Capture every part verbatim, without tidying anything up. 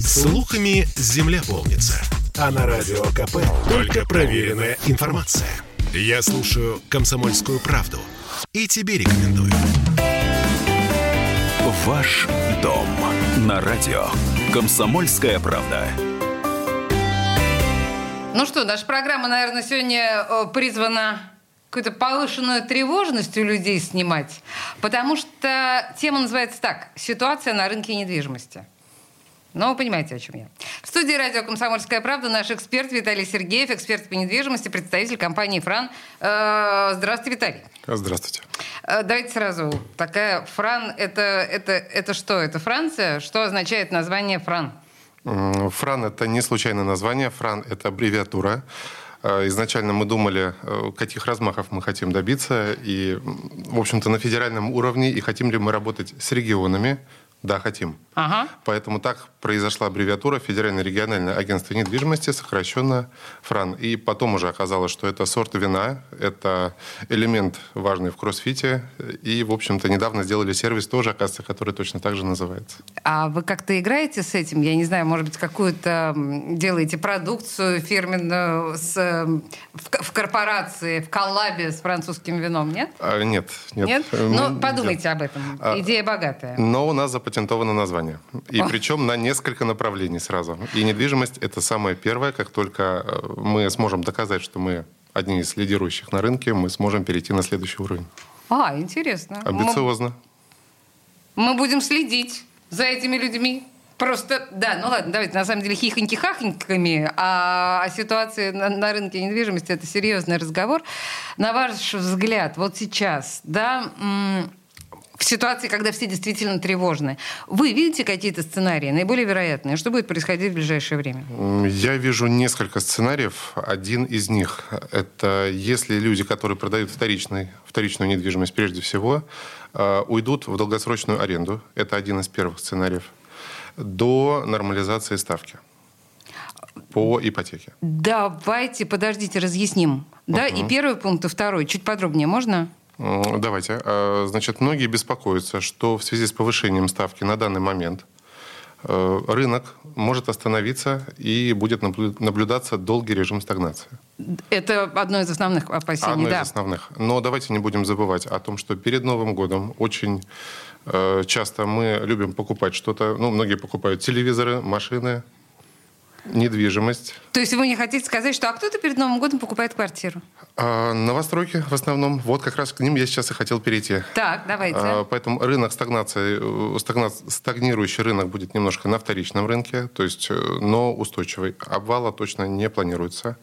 Слухами земля полнится. А на радио КП только проверенная информация. Я слушаю «Комсомольскую правду» и тебе рекомендую. Ваш дом на радио «Комсомольская правда». Ну что, наша программа, наверное, сегодня призвана какую-то повышенную тревожность у людей снимать, потому что тема называется так: «Ситуация на рынке недвижимости». Но вы понимаете, о чем я. В студии радио «Комсомольская правда» наш эксперт Виталий Сергеев, эксперт по недвижимости, представитель компании «Фран». Здравствуйте, Виталий. Здравствуйте. Давайте сразу. Такая «Фран» — это, это, это что? Это Франция? Что означает название «Фран»? «Фран» — это не случайное название. «Фран» — это аббревиатура. Изначально мы думали, каких размахов мы хотим добиться. И, в общем-то, на федеральном уровне. И хотим ли мы работать с регионами? Да, хотим. Ага. Поэтому так произошла аббревиатура Федеральное региональное агентство недвижимости, сокращенно ФРАН. И потом уже оказалось, что это сорт вина, это элемент важный в кроссфите. И, в общем-то, недавно сделали сервис тоже, оказывается, который точно так же называется. А вы как-то играете с этим? Я не знаю, может быть, какую-то делаете продукцию фирменную с, в, в корпорации, в коллабе с французским вином, нет? А, нет, нет. Нет? Ну, мы, подумайте нет. об этом. Идея богатая. Но у нас запрещено. Патентовано название. И причем на несколько направлений сразу. И недвижимость — это самое первое. Как только мы сможем доказать, что мы одни из лидирующих на рынке, мы сможем перейти на следующий уровень. А, интересно. Амбициозно. Мы, мы будем следить за этими людьми. Просто, да, ну ладно, давайте, на самом деле, хихоньки-хахоньками, а о ситуации на, на рынке недвижимости — это серьезный разговор. На ваш взгляд, вот сейчас, да... М- В ситуации, когда все действительно тревожны. Вы видите какие-то сценарии, наиболее вероятные? Что будет происходить в ближайшее время? Я вижу несколько сценариев. Один из них – это если люди, которые продают вторичный, вторичную недвижимость прежде всего, уйдут в долгосрочную аренду. Это один из первых сценариев. До нормализации ставки по ипотеке. Давайте, подождите, разъясним. У-у-у. Да, и первый пункт, и второй. Чуть подробнее можно? Давайте. Значит, многие беспокоятся, что в связи с повышением ставки на данный момент рынок может остановиться и будет наблюдаться долгий режим стагнации. Это одно из основных опасений, одно да. Одно из основных. Но давайте не будем забывать о том, что перед Новым годом очень часто мы любим покупать что-то. Ну, многие покупают телевизоры, машины, недвижимость. То есть вы не хотите сказать, что а кто-то перед Новым годом покупает квартиру? А, новостройки в основном. Вот как раз к ним я сейчас и хотел перейти. Так, давайте. А, поэтому рынок стагнации, стагна... стагнирующий рынок будет немножко на вторичном рынке, то есть, но устойчивый. Обвала точно не планируется.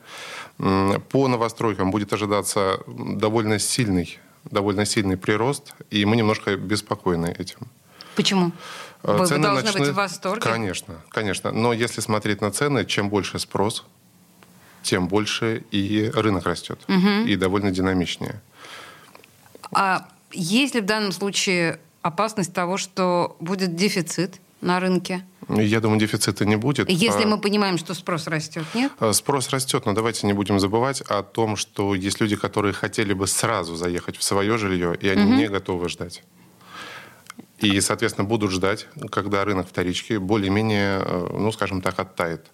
По новостройкам будет ожидаться довольно сильный, довольно сильный прирост, и мы немножко беспокойны этим. Почему? Вы, цены вы должны ночные... быть в восторге? Конечно, конечно. Но если смотреть на цены, чем больше спрос, тем больше и рынок растет. Угу. И довольно динамичнее. А есть ли в данном случае опасность того, что будет дефицит на рынке? Я думаю, дефицита не будет. Если а... мы понимаем, что спрос растет, нет? Спрос растет, но давайте не будем забывать о том, что есть люди, которые хотели бы сразу заехать в свое жилье, и они угу. не готовы ждать. И, соответственно, будут ждать, когда рынок вторички более-менее, ну, скажем так, оттает.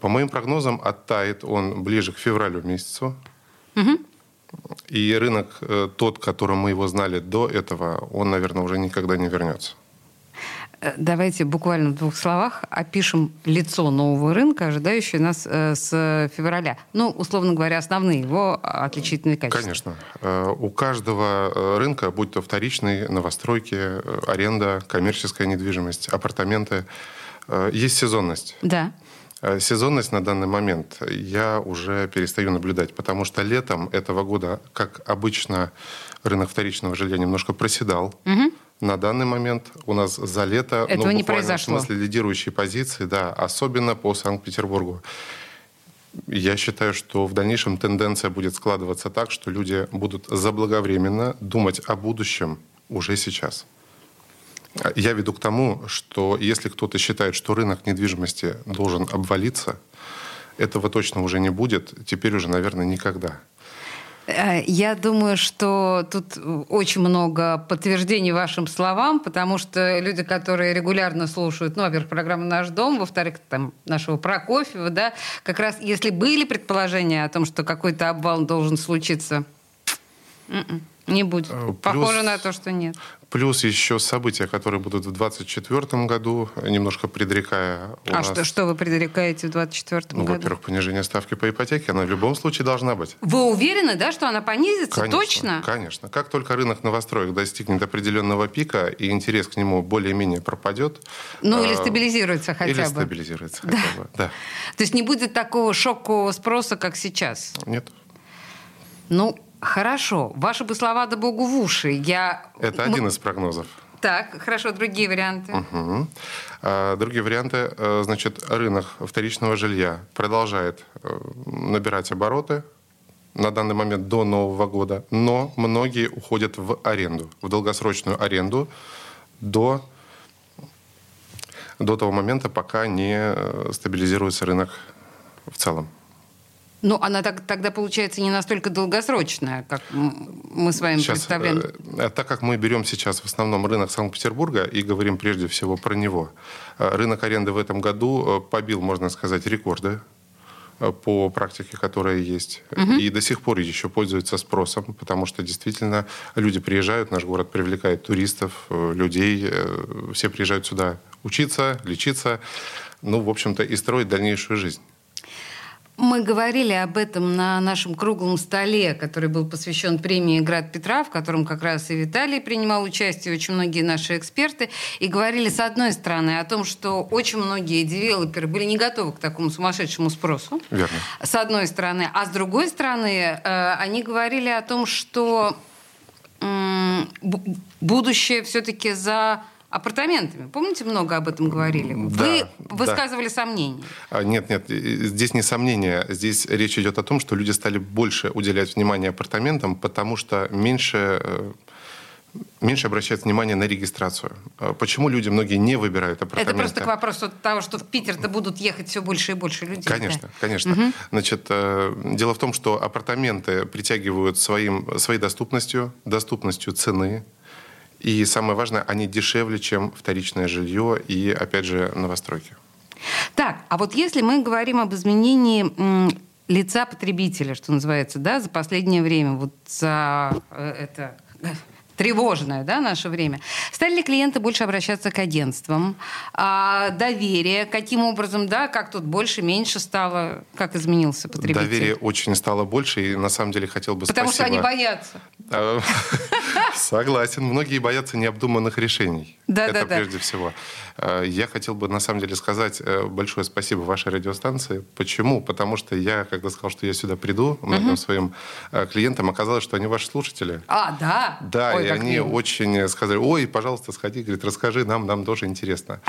По моим прогнозам, оттает он ближе к февралю месяцу. Угу. И рынок тот, которым мы его знали до этого, он, наверное, уже никогда не вернется. Давайте буквально в двух словах опишем лицо нового рынка, ожидающего нас с февраля. Ну, условно говоря, основные его отличительные качества. Конечно. У каждого рынка, будь то вторичный, новостройки, аренда, коммерческая недвижимость, апартаменты, есть сезонность. Да. Сезонность на данный момент я уже перестаю наблюдать, потому что летом этого года, как обычно, рынок вторичного жилья немножко проседал. Угу. На данный момент у нас за лето, ну, не буквально в смысле лидирующие позиции, да, особенно по Санкт-Петербургу. Я считаю, что в дальнейшем тенденция будет складываться так, что люди будут заблаговременно думать о будущем уже сейчас. Я веду к тому, что если кто-то считает, что рынок недвижимости должен обвалиться, этого точно уже не будет, теперь уже, наверное, никогда. Я думаю, что тут очень много подтверждений вашим словам, потому что люди, которые регулярно слушают, ну, во-первых, программу «Наш дом», во-вторых, там, нашего Прокофьева, да, как раз если были предположения о том, что какой-то обвал должен случиться, не будет. Плюс, похоже на то, что нет. Плюс еще события, которые будут в двадцать четвёртом году, немножко предрекая у А нас... что, что вы предрекаете в двадцать четвёртом ну, году? Во-первых, понижение ставки по ипотеке, она в любом случае должна быть. Вы уверены, да, что она понизится? Конечно, точно? Конечно. Как только рынок новостроек достигнет определенного пика, и интерес к нему более-менее пропадет... Ну, или стабилизируется хотя бы. Или стабилизируется да. хотя бы, да. То есть не будет такого шокового спроса, как сейчас? Нет. Ну... Хорошо. Ваши бы слова, да богу, в уши. Я... Это один из прогнозов. Так, хорошо. Другие варианты. Угу. Другие варианты. Значит, рынок вторичного жилья продолжает набирать обороты на данный момент до Нового года, но многие уходят в аренду, в долгосрочную аренду до, до того момента, пока не стабилизируется рынок в целом. Ну, она так, тогда, получается, не настолько долгосрочная, как мы с вами сейчас представляем. Э, так как мы берем сейчас в основном рынок Санкт-Петербурга и говорим прежде всего про него, рынок аренды в этом году побил, можно сказать, рекорды по практике, которая есть. Угу. И до сих пор еще пользуется спросом, потому что действительно люди приезжают, наш город привлекает туристов, людей, все приезжают сюда учиться, лечиться, ну, в общем-то, и строить дальнейшую жизнь. Мы говорили об этом на нашем круглом столе, который был посвящен премии «Град Петра», в котором как раз и Виталий принимал участие, очень многие наши эксперты, и говорили, с одной стороны, о том, что очень многие девелоперы были не готовы к такому сумасшедшему спросу. Верно. С одной стороны. А с другой стороны, они говорили о том, что будущее все-таки за... апартаментами. Помните, много об этом говорили? Да, Вы высказывали да. сомнения. Нет, нет, здесь не сомнения. Здесь речь идет о том, что люди стали больше уделять внимание апартаментам, потому что меньше... меньше обращают внимание на регистрацию. Почему люди многие не выбирают апартаменты? Это просто к вопросу того, что в Питер-то будут ехать все больше и больше людей. Конечно, да? конечно. Угу. Значит, дело в том, что апартаменты притягивают своим, своей доступностью, доступностью цены. И самое важное, они дешевле, чем вторичное жилье и, опять же, новостройки. Так, а вот если мы говорим об изменении м, лица потребителя, что называется, да, за последнее время, вот за это тревожное, да, наше время, стали ли клиенты больше обращаться к агентствам? А доверие, каким образом, да, как тут больше, меньше стало, как изменился потребитель? Доверие очень стало больше, и на самом деле хотел бы Потому спасибо... Потому что они боятся. Согласен. Многие боятся необдуманных решений. Да, Это да, да. прежде всего. Я хотел бы, на самом деле, сказать большое спасибо вашей радиостанции. Почему? Потому что я, когда сказал, что я сюда приду, многим угу. своим клиентам оказалось, что они ваши слушатели. А, да? Да, ой, и они мило. Очень сказали, ой, пожалуйста, сходи, говорит, расскажи нам, нам тоже интересно.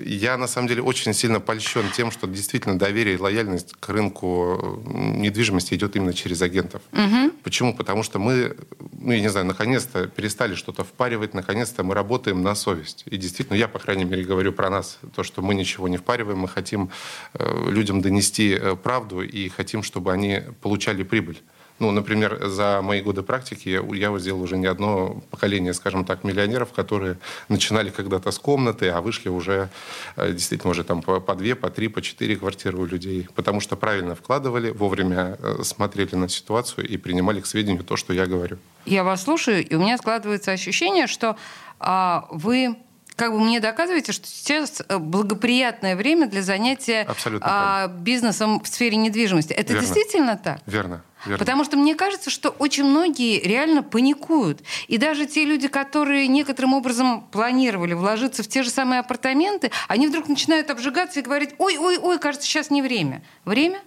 Я, на самом деле, очень сильно польщен тем, что действительно доверие и лояльность к рынку недвижимости идет именно через агентов. Угу. Почему? Потому что мы, ну, я не знаю, наконец-то перестали что-то впаривать, наконец-то мы работаем на совесть. И действительно, я, по крайней мере, говорю про нас, то, что мы ничего не впариваем, мы хотим людям донести правду и хотим, чтобы они получали прибыль. Ну, например, за мои годы практики я сделал уже не одно поколение, скажем так, миллионеров, которые начинали когда-то с комнаты, а вышли уже действительно уже там по две, по три, по четыре квартиры у людей. Потому что правильно вкладывали, вовремя смотрели на ситуацию и принимали к сведению то, что я говорю. Я вас слушаю, и у меня складывается ощущение, что а, вы... как бы мне доказываете, что сейчас благоприятное время для занятия а, бизнесом в сфере недвижимости. Это верно. Действительно так? Верно. Верно. Потому что мне кажется, что очень многие реально паникуют. И даже те люди, которые некоторым образом планировали вложиться в те же самые апартаменты, они вдруг начинают обжигаться и говорить, ой-ой-ой, кажется, сейчас не время. Время?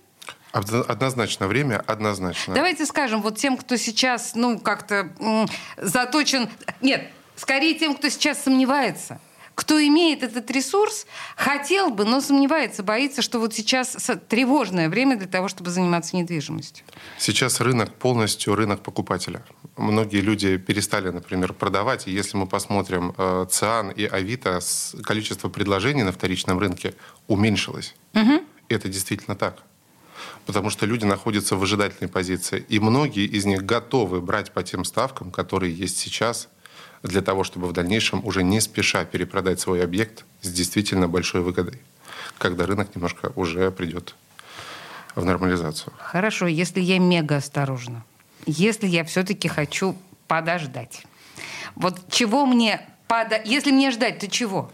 Однозначно время, однозначно. Давайте скажем вот тем, кто сейчас ну, как-то м- заточен... Нет, скорее тем, кто сейчас сомневается. Кто имеет этот ресурс, хотел бы, но сомневается, боится, что вот сейчас тревожное время для того, чтобы заниматься недвижимостью. Сейчас рынок полностью рынок покупателя. Многие люди перестали, например, продавать. И если мы посмотрим ЦИАН и Авито, количество предложений на вторичном рынке уменьшилось. Угу. Это действительно так. потому что люди находятся в выжидательной позиции. И многие из них готовы брать по тем ставкам, которые есть сейчас, для того, чтобы в дальнейшем уже не спеша перепродать свой объект с действительно большой выгодой, когда рынок немножко уже придет в нормализацию. Хорошо, если я мега осторожна, если я все-таки хочу подождать. Вот чего мне подо... Если мне ждать, то чего?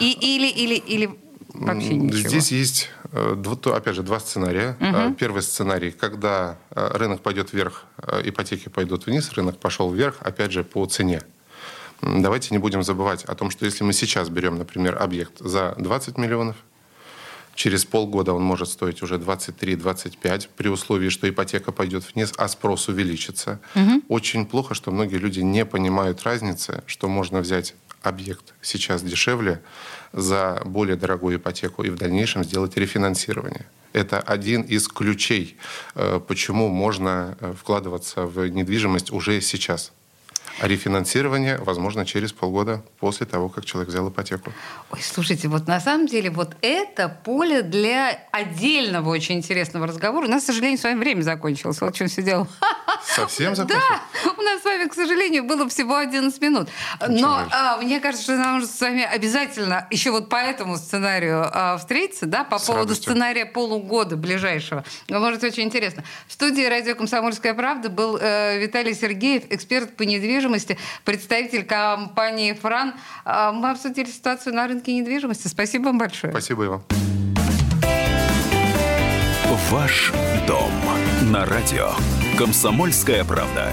И, или, или, или вообще ничего? Здесь есть, опять же, два сценария. Угу. Первый сценарий, когда рынок пойдет вверх, ипотеки пойдут вниз, рынок пошел вверх, опять же, по цене. Давайте не будем забывать о том, что если мы сейчас берем, например, объект за двадцать миллионов, через полгода он может стоить уже двадцать три - двадцать пять, при условии, что ипотека пойдет вниз, а спрос увеличится. Угу. Очень плохо, что многие люди не понимают разницы, что можно взять объект сейчас дешевле за более дорогую ипотеку и в дальнейшем сделать рефинансирование. Это один из ключей, почему можно вкладываться в недвижимость уже сейчас. А рефинансирование, возможно, через полгода после того, как человек взял ипотеку. Ой, слушайте, вот на самом деле вот это поле для отдельного очень интересного разговора. У нас, к сожалению, с вами время закончилось. Вот в чем все дело. Совсем закончилось? Да, у нас с вами, к сожалению, было всего одиннадцать минут. Но а, мне кажется, что нам нужно с вами обязательно еще вот по этому сценарию а, встретиться, да, по с поводу радостью. Сценария полугода ближайшего. Может быть, очень интересно. В студии радио «Комсомольская правда» был э, Виталий Сергеев, эксперт по недвижимости, представитель компании «Фран». Мы обсудили ситуацию на рынке недвижимости. Спасибо вам большое. Спасибо и вам. Ваш дом на радио «Комсомольская правда».